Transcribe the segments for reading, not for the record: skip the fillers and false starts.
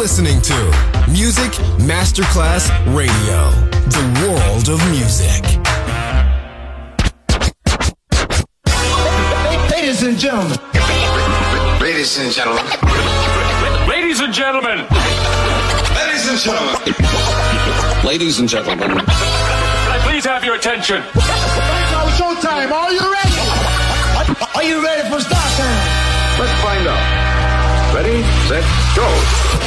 listening to Music Masterclass Radio, the world of music. Ladies and gentlemen. Ladies and gentlemen. Ladies and gentlemen. Ladies and gentlemen. Ladies and gentlemen. Can I please have your attention? Now it's showtime. Are you ready? Are you ready for start time? Let's find out. Ready, set, go!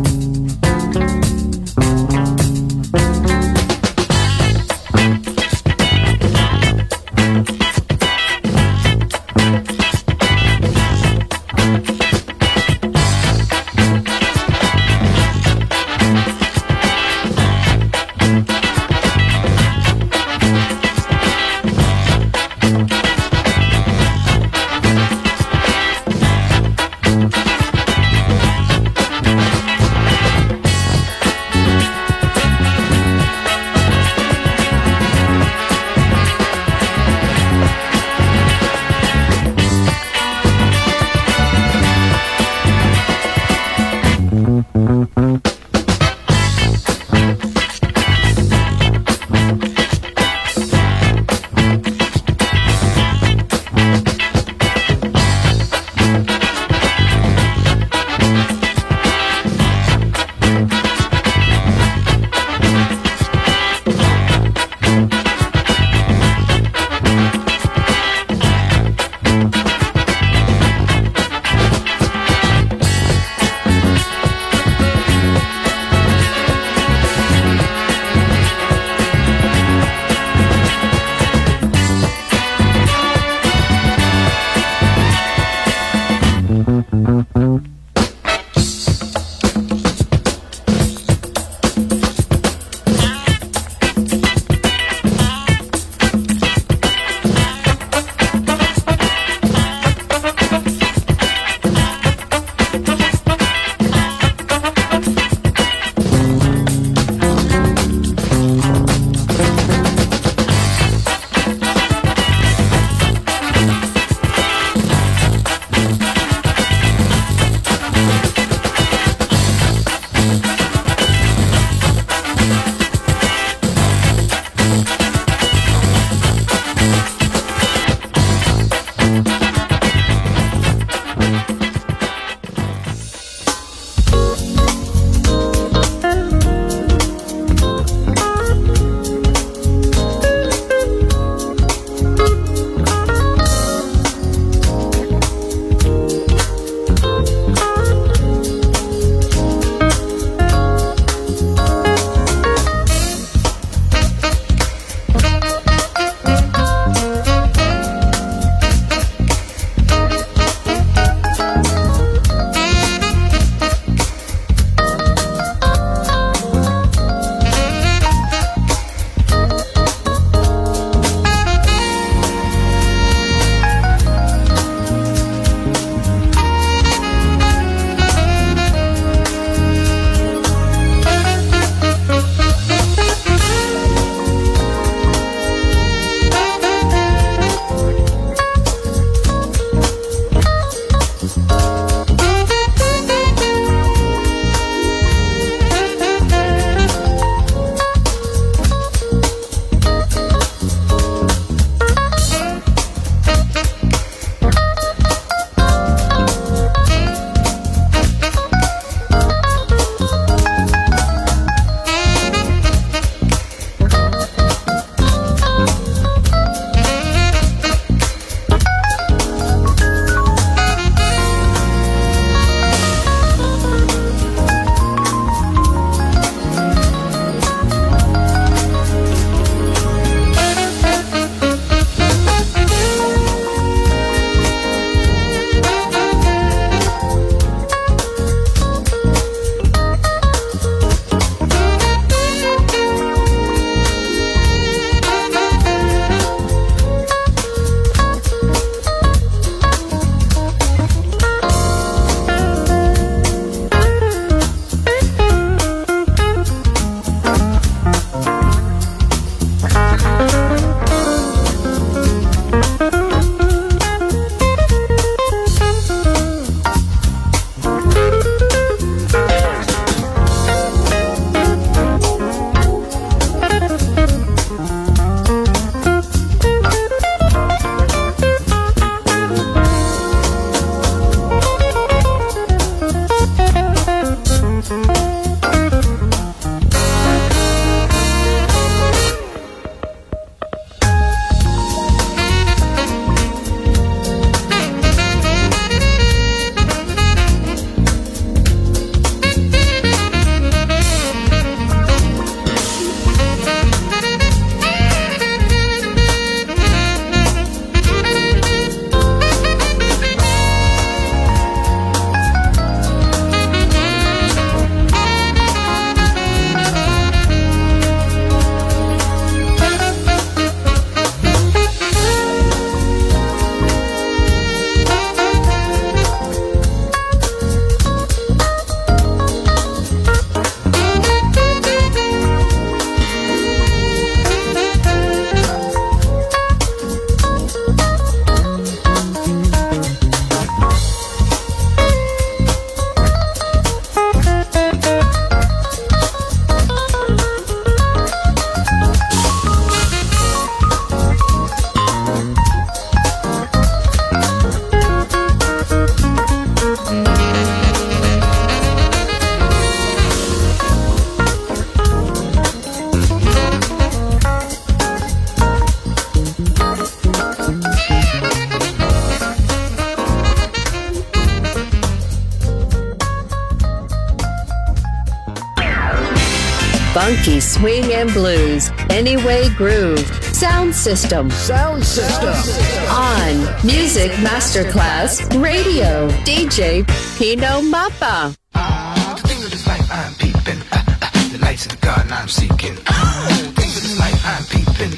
funky swing and blues. Anyway Groove. Sound System. Sound System. On Music Masterclass Radio. DJ Pino Mappa. The things of this life I'm peeping. The lights of the garden I'm seeking. The things of this life I'm peeping.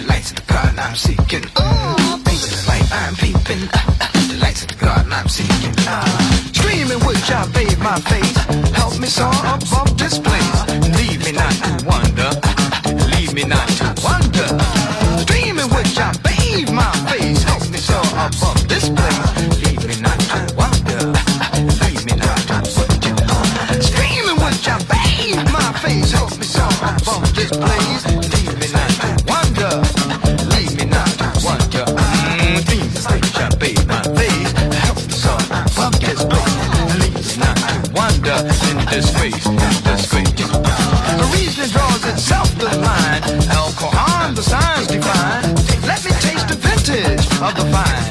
The lights of the garden I'm seeking. The things of this life I'm peeping. The lights of the garden I'm seeking. Dreaming which I bathe my face. Help me soar up off this place. Leave me not to wonder. Leave me not to wonder. Dreaming which I bathe my face. Help me soar up off this place. Leave me not to wonder. Leave me not to wonder. Dreaming which I bathe my face. Help me soar up off this place. Leave me not to wonder. Leave me not to wonder. Dreams which I bathe my face. Help me soar up off this place. Leave me not to wonder. In this space, in this space. Reasoning draws itself to the mind. Alcohol, the signs divine. Let me taste the vintage of the vine,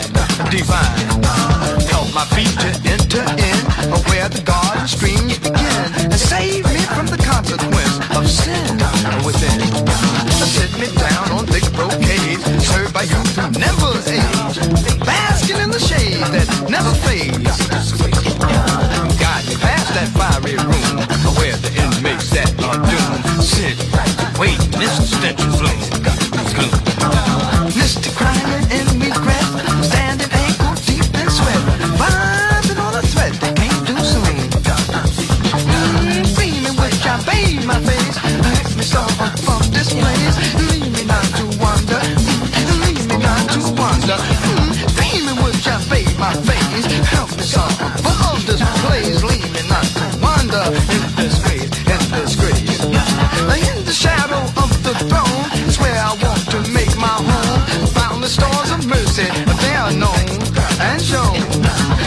divine. Help my feet to enter in where the garden streams begin, and save me from the consequence of sin within. Sit me down on thick brocades, served by youth who never age, basking in the shade that never fades. Guide me past that fiery room where the inmates that are doomed sit, wait, existential flow, gloom. Mystic crying and regret, standing ankle deep in sweat, vibing on a thread they can't do soon. Dreaming which I bathe my face, let me soar from this place. Leave me not to wonder, leave me not to wonder. Dreaming which I bathe my face, help me soar from this place. Leave me not to wonder in this place, in this grace. In the shadow of the throne is where I want to make my home. Found the stars of mercy, they are known and shown.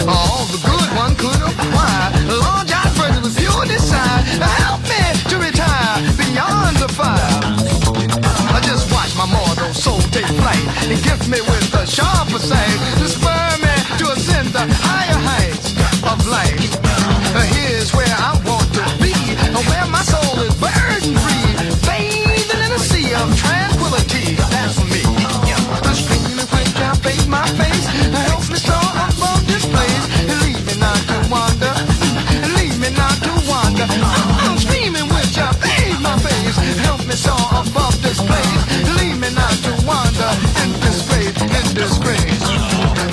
All the good one could acquire, Lord John Frederick, with your desire, help me to retire beyond the fire. I just watch my mortal soul take flight and give me with a sharper sight to spur me to ascend the higher heights of life. Here's where I want to be, where my soul is burden free, bathing in a sea of tranquility. That's for me. I'm screaming when I bathe my face. Help me soar up on this place. Leave me not to wander. Leave me not to wander. I'm screaming when I bathe my face. Help me soar up on this place. Leave me not to wander. In disgrace, in disgrace.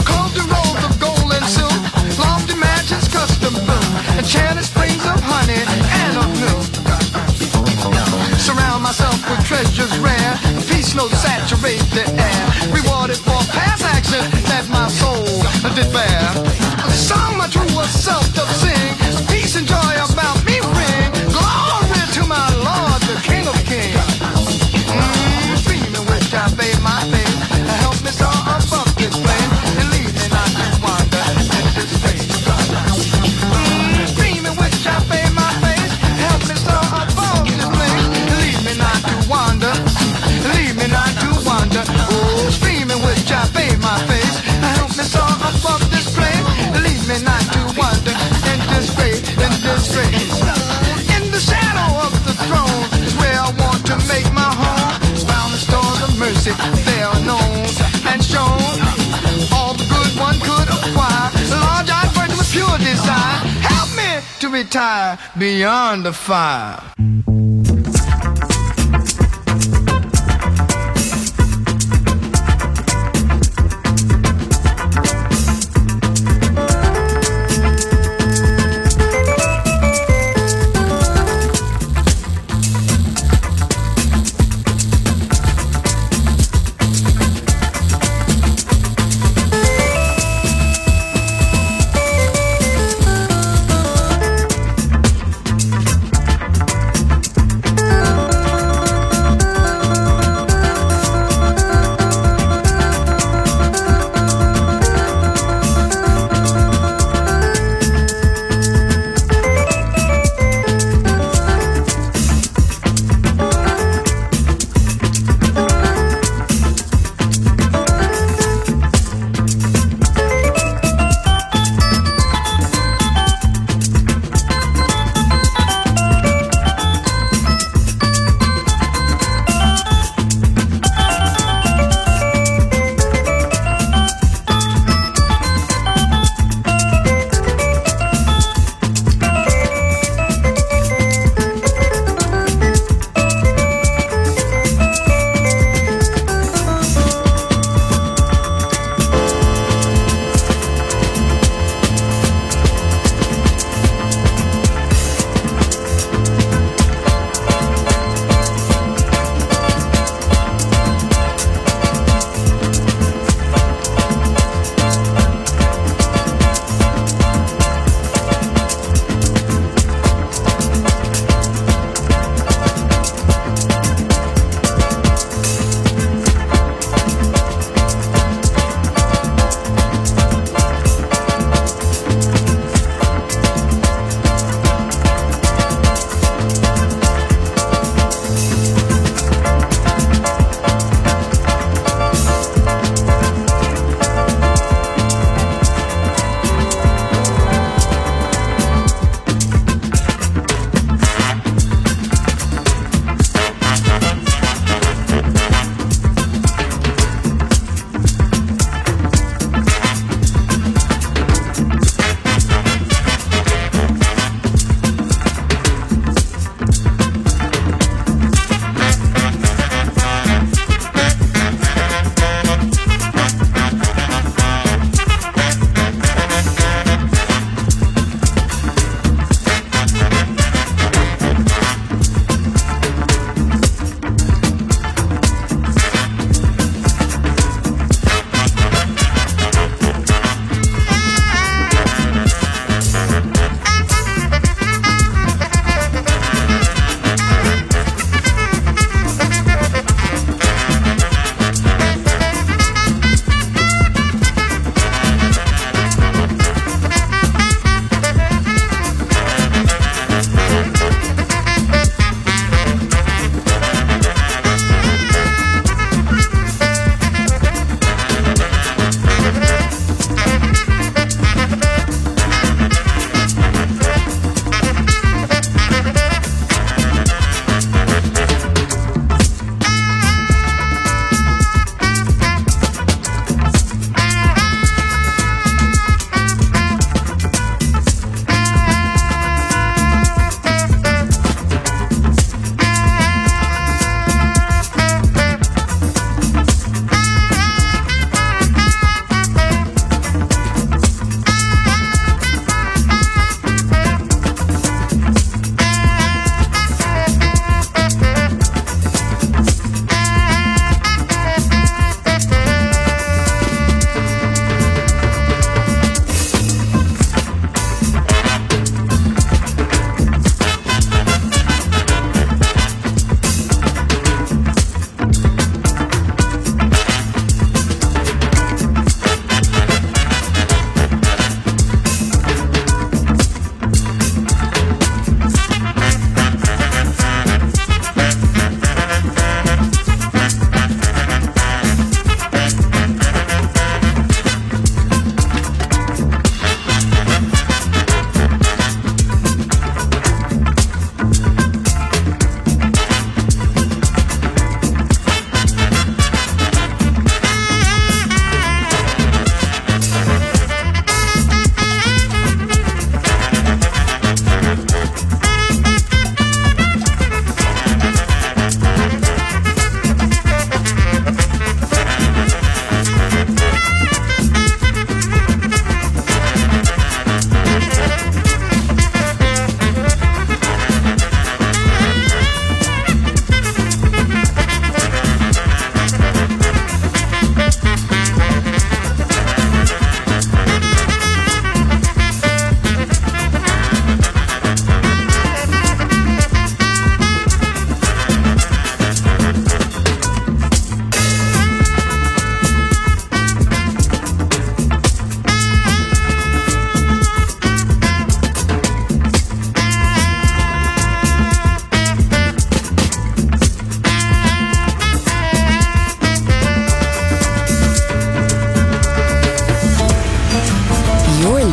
Close the rolls of gold and silk, lofty mansions custom built, enchanted springs of honey and of milk. Surround myself with treasures rare, peace notes saturate the air, rewarded for past action that my soul did bear. A song my truer self doth sing, peace and joy about me ring, glory to my Lord, the King of Kings. Dreaming which I bathe my face, help me soar above this plane, and leave me not to wander in this place. Dreaming which I bathe my face, help me soar above this plane, leave me not to wander, leave me not to wander. Oh, dreaming which I bathe my face, help me soar above this plane, leave me not to wander in this place, in this place. In the shadow of the throne is where I want to make my home. Found the stars of mercy, they are known and shown. All the good one could acquire, Lord, I burn with pure desire. Help me to retire beyond the fire.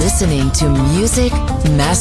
listening to Music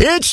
It's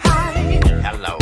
Hi. Hello.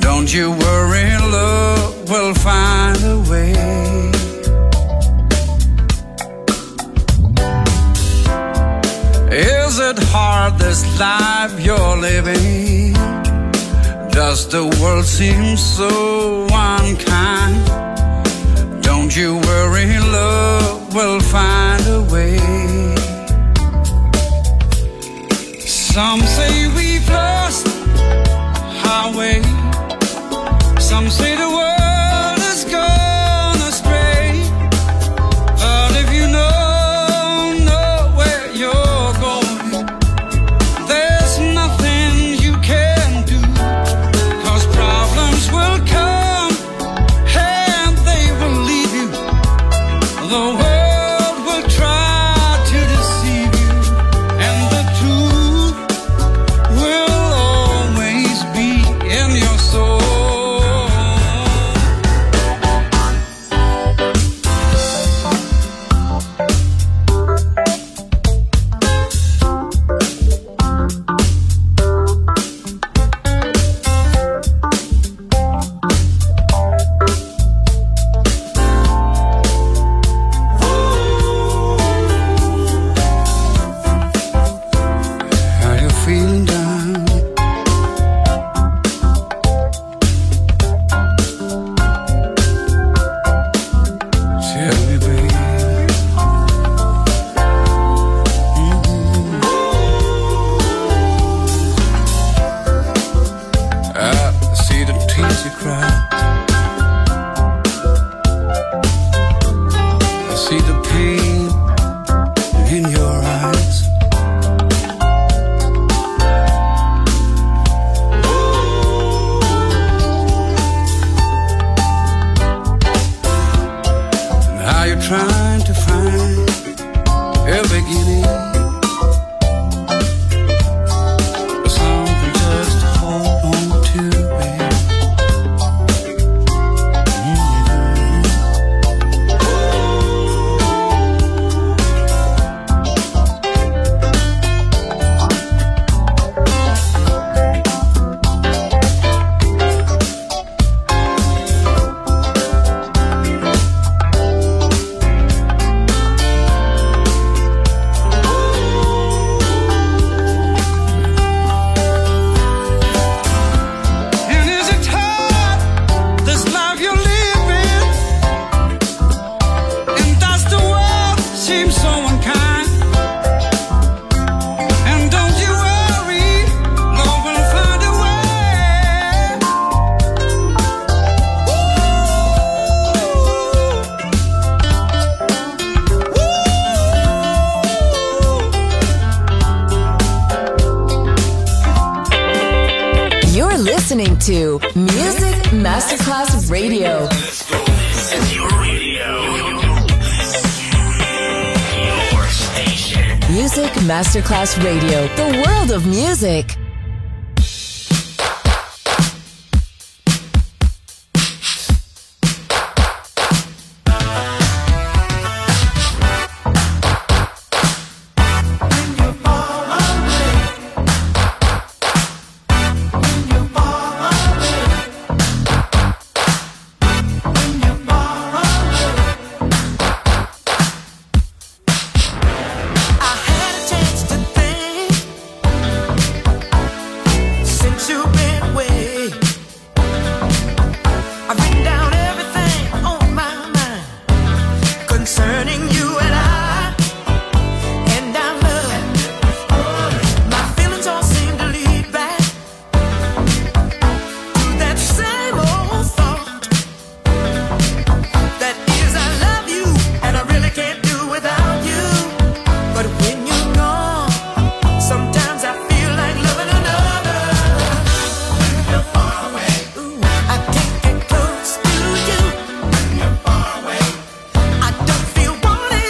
Don't you worry, love will find a way. life you're living. Does the world seem so unkind? Don't you worry, love will find a way. Some say we've lost our way. Some say the world to Music Masterclass Radio. Let's go. This is your radio. Your station. Music Masterclass Radio. The world of music. You're far away. I don't feel wanted.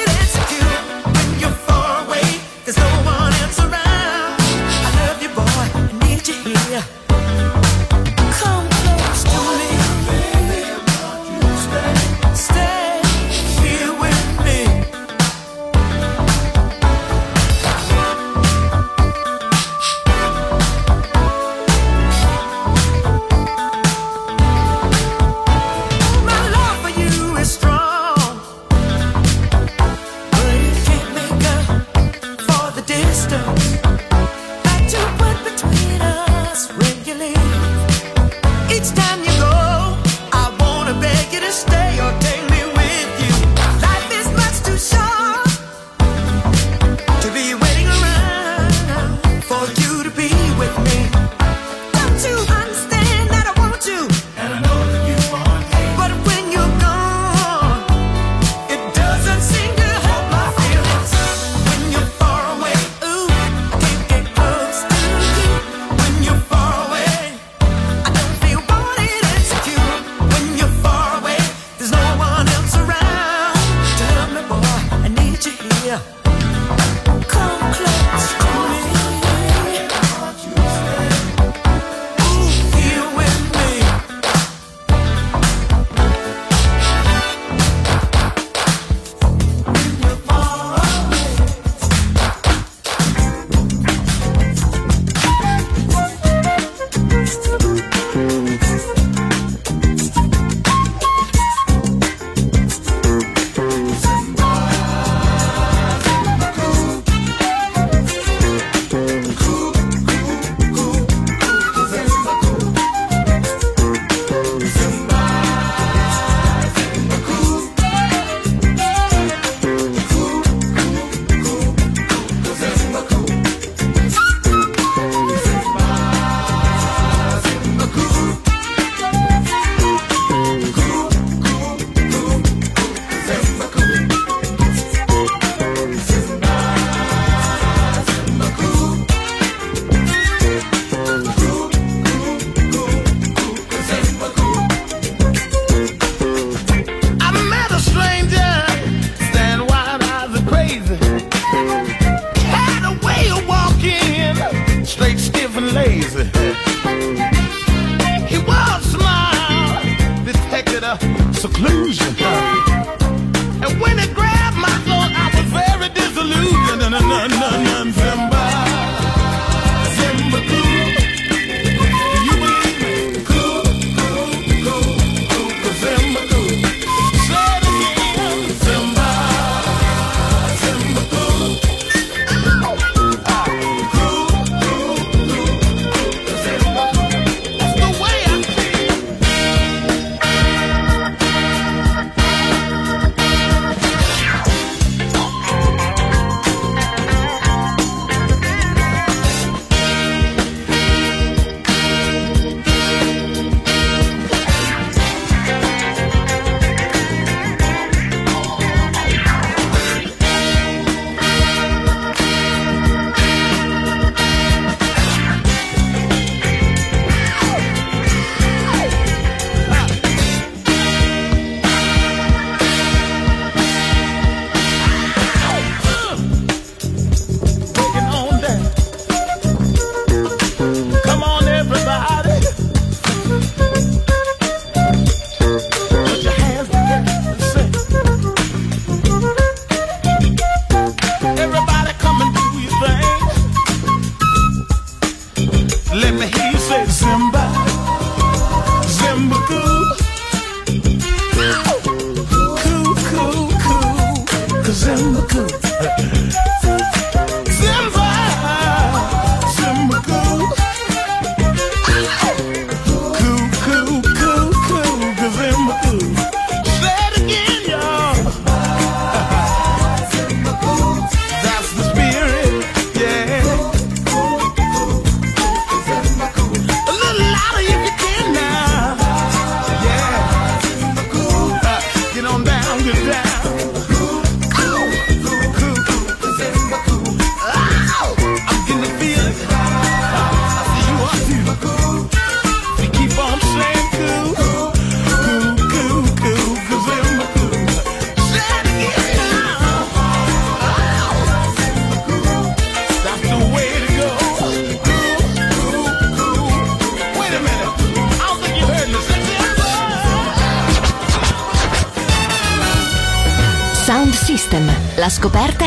conclusion. And when it grabbed my soul, I was very disillusioned. Zimba, Zimba, cool. You believe me? Cool, cool, cool, cool, Zimba, cool. Say it again. Zimba, Zimba, cool. Cool, cool, cool, cool, Zimba, cool. That's the way I La scoperta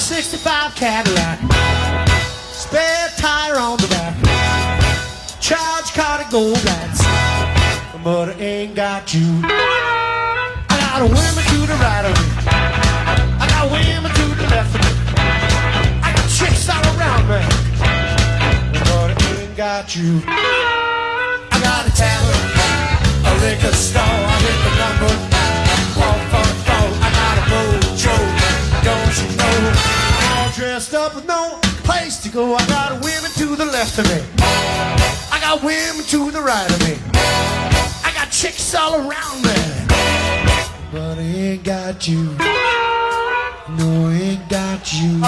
65 Cadillac, spare tire on the back, charge car to gold lights, but I ain't got you. I got women to the right of me, I got women to the left of me, I got chicks all around me, but I ain't got you. I got a tavern, a liquor store, I hit the number 444, I got a mojo. Don't you know, all dressed up with no place to go. I got women to the left of me, I got women to the right of me, I got chicks all around me, but I ain't got you. No, I ain't got you.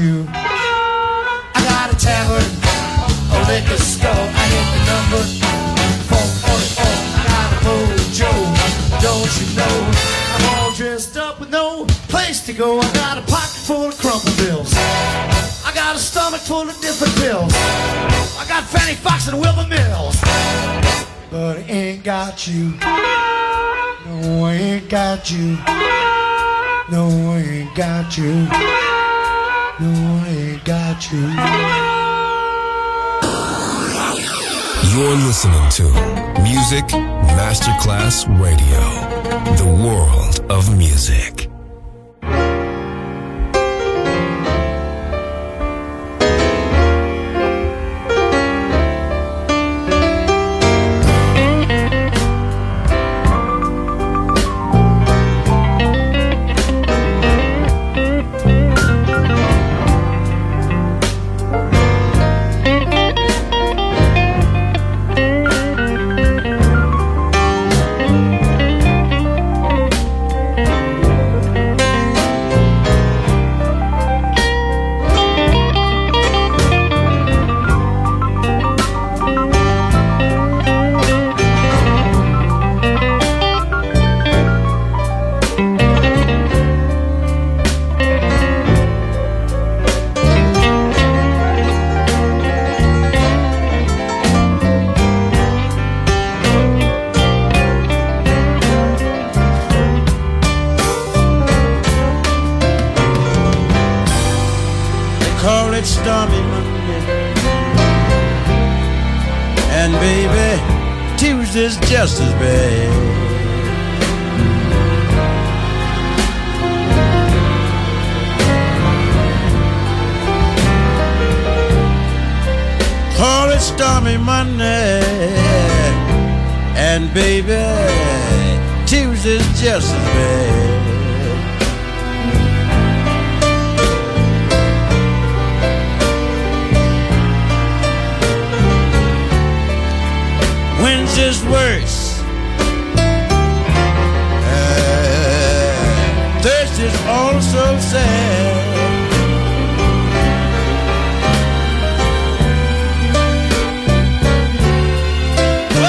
You. I got a tavern, a liquor store, I hit the number 444, I got a mojo, don't you know, I'm all dressed up with no place to go. I got a pocket full of crumble bills, I got a stomach full of different pills, I got Fanny Fox and Wilbur Mills, but I ain't got you. No, I ain't got you. No, I ain't got you. No, I ain't got you. You're listening to Music Masterclass Radio, the world of music. Stormy Monday, and baby, Tuesday's just as bad. Call it Stormy Monday, and baby, Tuesday's just as bad. Wednesday's worse, Thursday's also sad. Oh,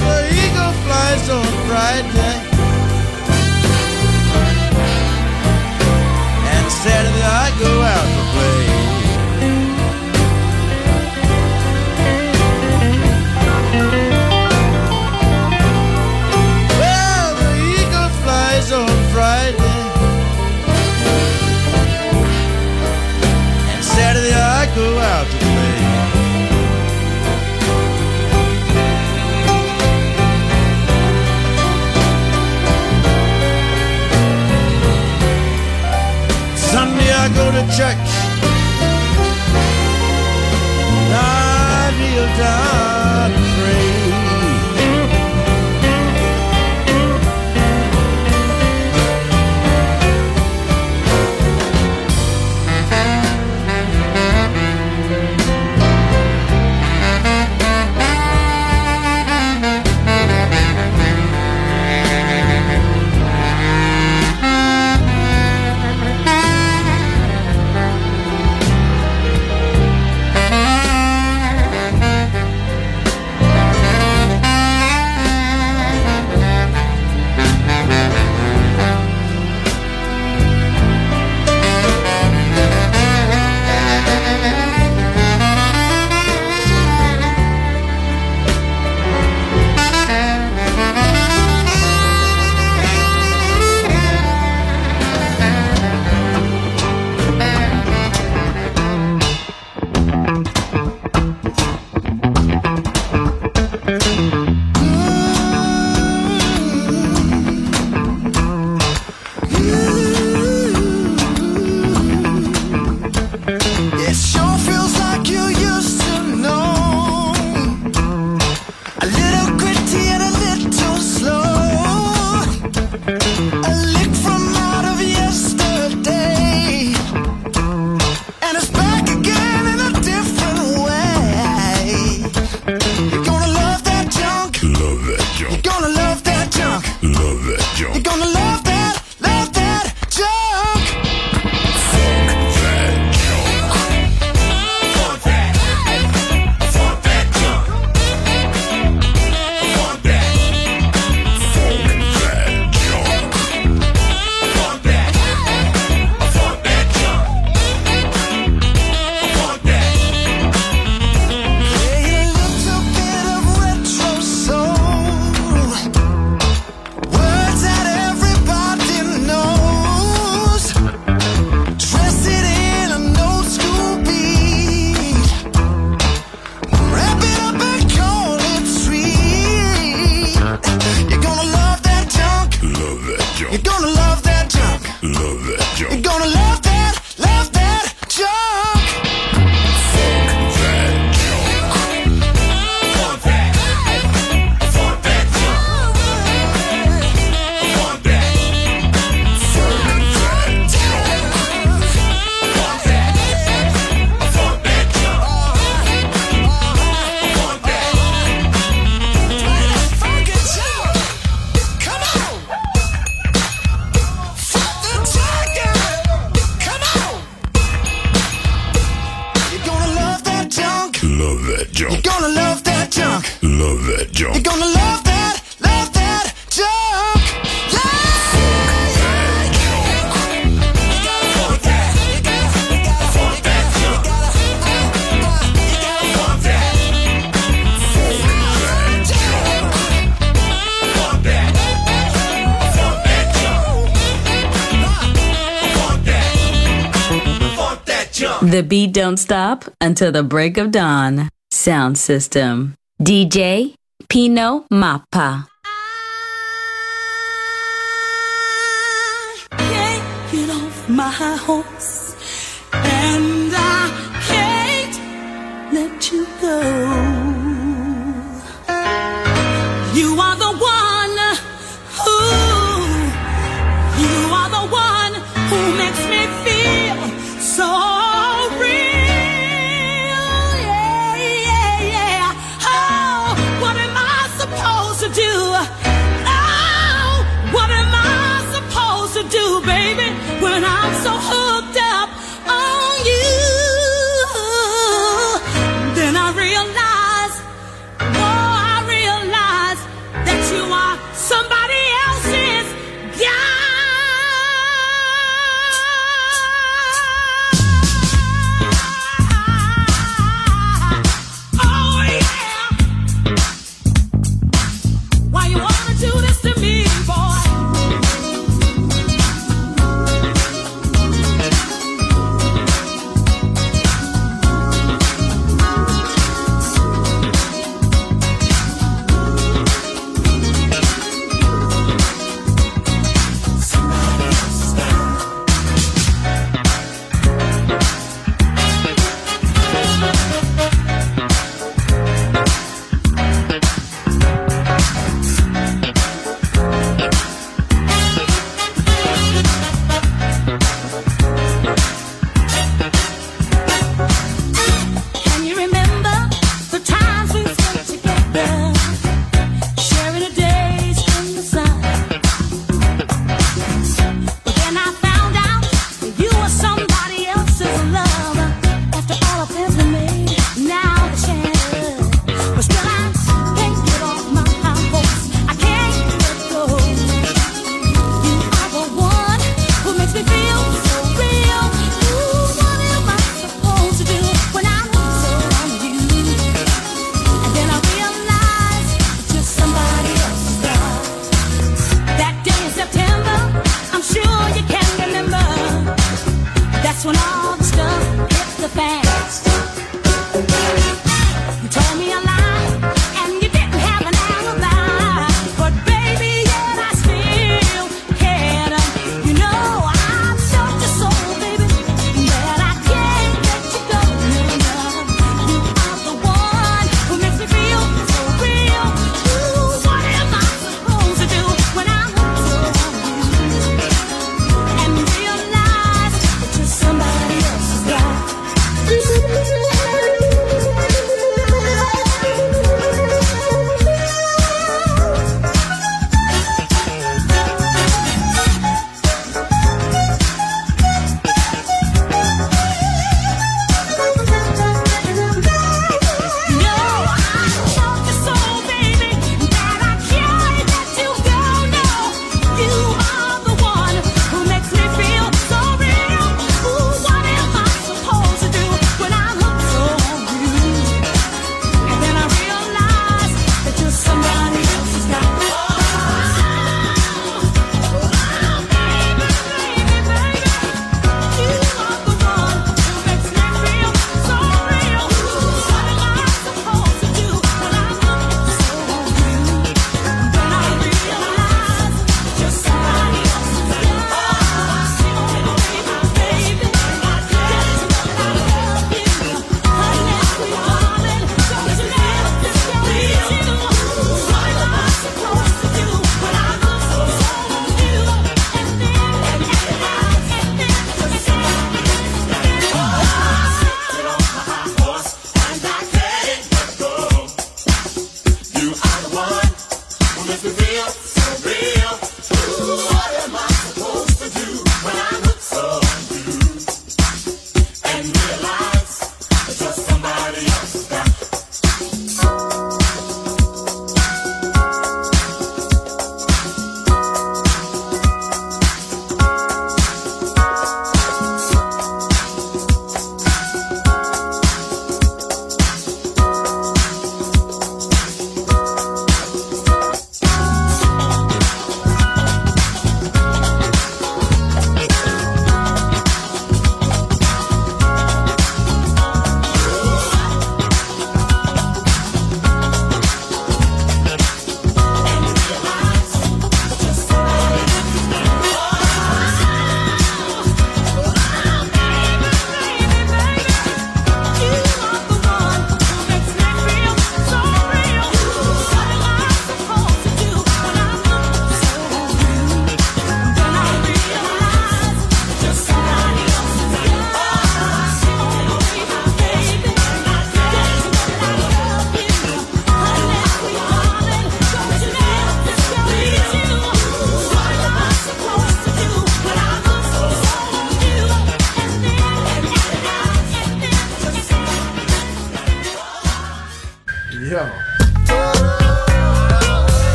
the eagle flies on Friday, and Saturday I go out to play. On Friday, church, I kneel down and pray. The beat don't stop until the break of dawn. Sound system. DJ Pino Mappa. I can't get off my horse, and I can't let you go. You are the one who, you are the one who makes me feel so. Why you want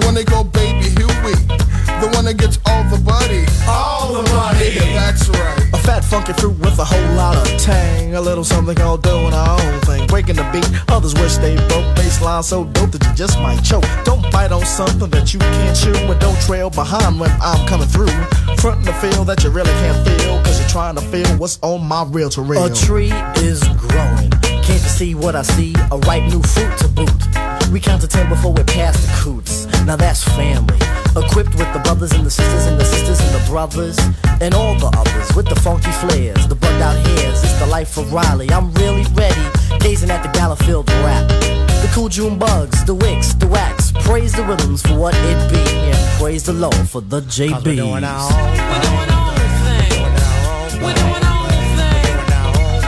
The one that go, baby, Huey. The one that gets all the buddy. All the money. Yeah, that's right. A fat funky fruit with a whole lot of tang. A little something all doing our own thing. Breaking the beat, others wish they broke. Baseline so dope that you just might choke. Don't bite on something that you can't chew. And don't trail behind when I'm coming through. Frontin' the feel that you really can't feel. Cause you're trying to feel what's on my reel to reel. A tree is growing. Can't you see what I see? A ripe new fruit to boot. We count to 10 before we pass the coots. Now that's family. Equipped with the brothers and the sisters and the sisters and the brothers and all the others with the funky flares, the bugged out hairs. It's the life of Riley. I'm really ready, gazing at the Galliford rap. The cool June bugs, the wicks, the wax. Praise the rhythms for what it be and praise the Lord for the JBs. 'Cause we're doing our own thing. We're doing our own thing. We're doing our own thing.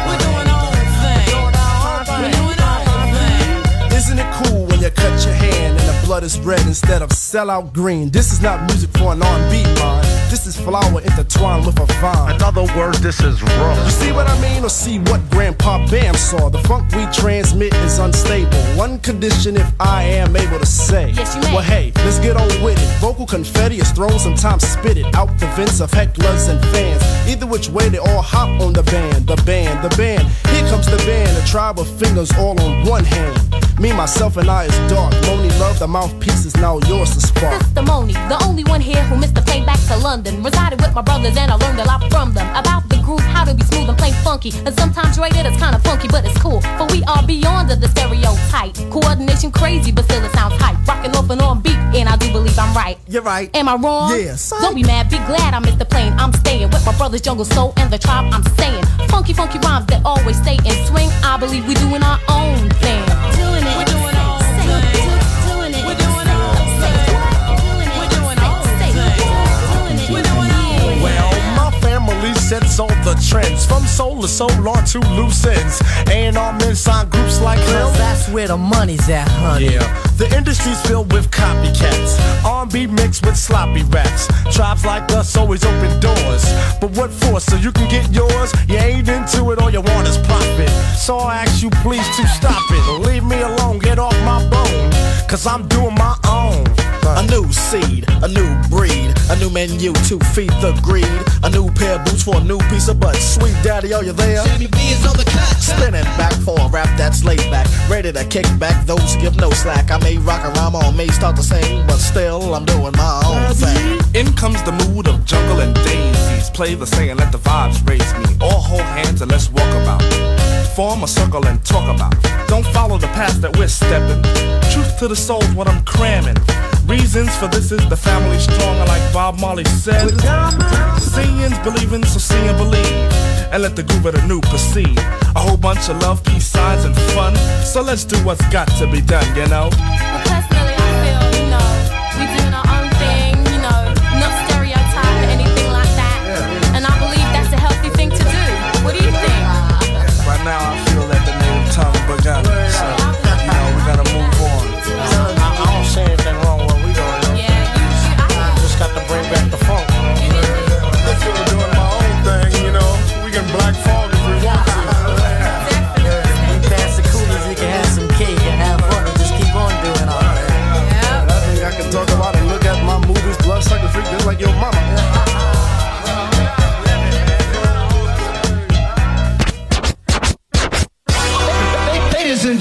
We're doing our own thing. We're doing our own thing. Isn't it cool? You cut your hand and the blood is red instead of sellout green. This is not music for an R&B mind. This is flower intertwined with a vine. In other words, this is raw. You see what I mean or see what Grandpa Bam saw? The funk we transmit is unstable. One condition if I am able to say. Yes, you may. Well, hey, let's get on with it. Vocal confetti is thrown, sometimes spitted out the vents of hecklers and fans. Either which way, they all hop on the band, the band, the band. Here comes the band, a tribe of fingers all on one hand. Me, myself, and I is dark. Moni Love, the mouthpiece is now yours to spark. Sister Moni, the only one here who missed the plane back to London. Resided with my brothers and I learned a lot from them. About the groove, how to be smooth and plain funky. And sometimes rated as kind of funky, but it's cool. For we are beyond the stereotype. Coordination crazy, but still it sounds hype. Rocking off and on beat, and I do believe I'm right. You're right. Am I wrong? Yes. Don't be mad, be glad I missed the plane. I'm staying with my brothers, Jungle Soul, and the tribe I'm staying. Funky, funky rhymes that always stay in swing. I believe we doing our own thing. We're doing all things. Doing it. We're doing all things. We're doing all things. We're doing all things. Well, my family sets all the trends from soul to soul on to loose ends, and our men sign groups like hell. That's where the money's at, honey. Yeah. The industry's filled with copycats, R&B mixed with sloppy raps. Tribes like us always open doors, but what for? So you can get yours? You ain't into it, all you want is profit. So I ask you please to stop it, leave me alone, get off my bone, cause I'm doing my own. A new seed, a new breed, a new menu to feed the greed, a new pair of boots for a new piece of butt. Sweet daddy, are you there? Jimmy B is on the cut. Spinning back for a rap that's laid back, ready to kick back those who give no slack. I may rock a rhyme or may start to sing, but still I'm doing my own thing. In comes the mood of jungle and daisies. Play the singing, let the vibes raise me. All hold hands and let's walk about. Form a circle and talk about. Don't follow the path that we're stepping. Truth to the soul's what I'm cramming. Reasons for this is the family stronger, like Bob Marley said. Seeing's believing, so see and believe, and let the groove of the new proceed. A whole bunch of love, peace signs, and fun. So let's do what's got to be done, you know. Well, personally, I feel, you know, we doing our own thing, you know, not stereotype or anything like that. Yeah. And I believe that's a healthy thing to do. What do you think? Right now, I feel that the native tongue begun. So, you know, we gotta move on. I don't say anything wrong. Back the funk. I feel we're doing my own thing, you know. We can black fog if we want to. You pass the coolers, you can have some cake and have fun and just keep on doing all that. Yeah. I think I can talk about and look at my movies, Bloodsucker Freak, just like your mama. Ladies and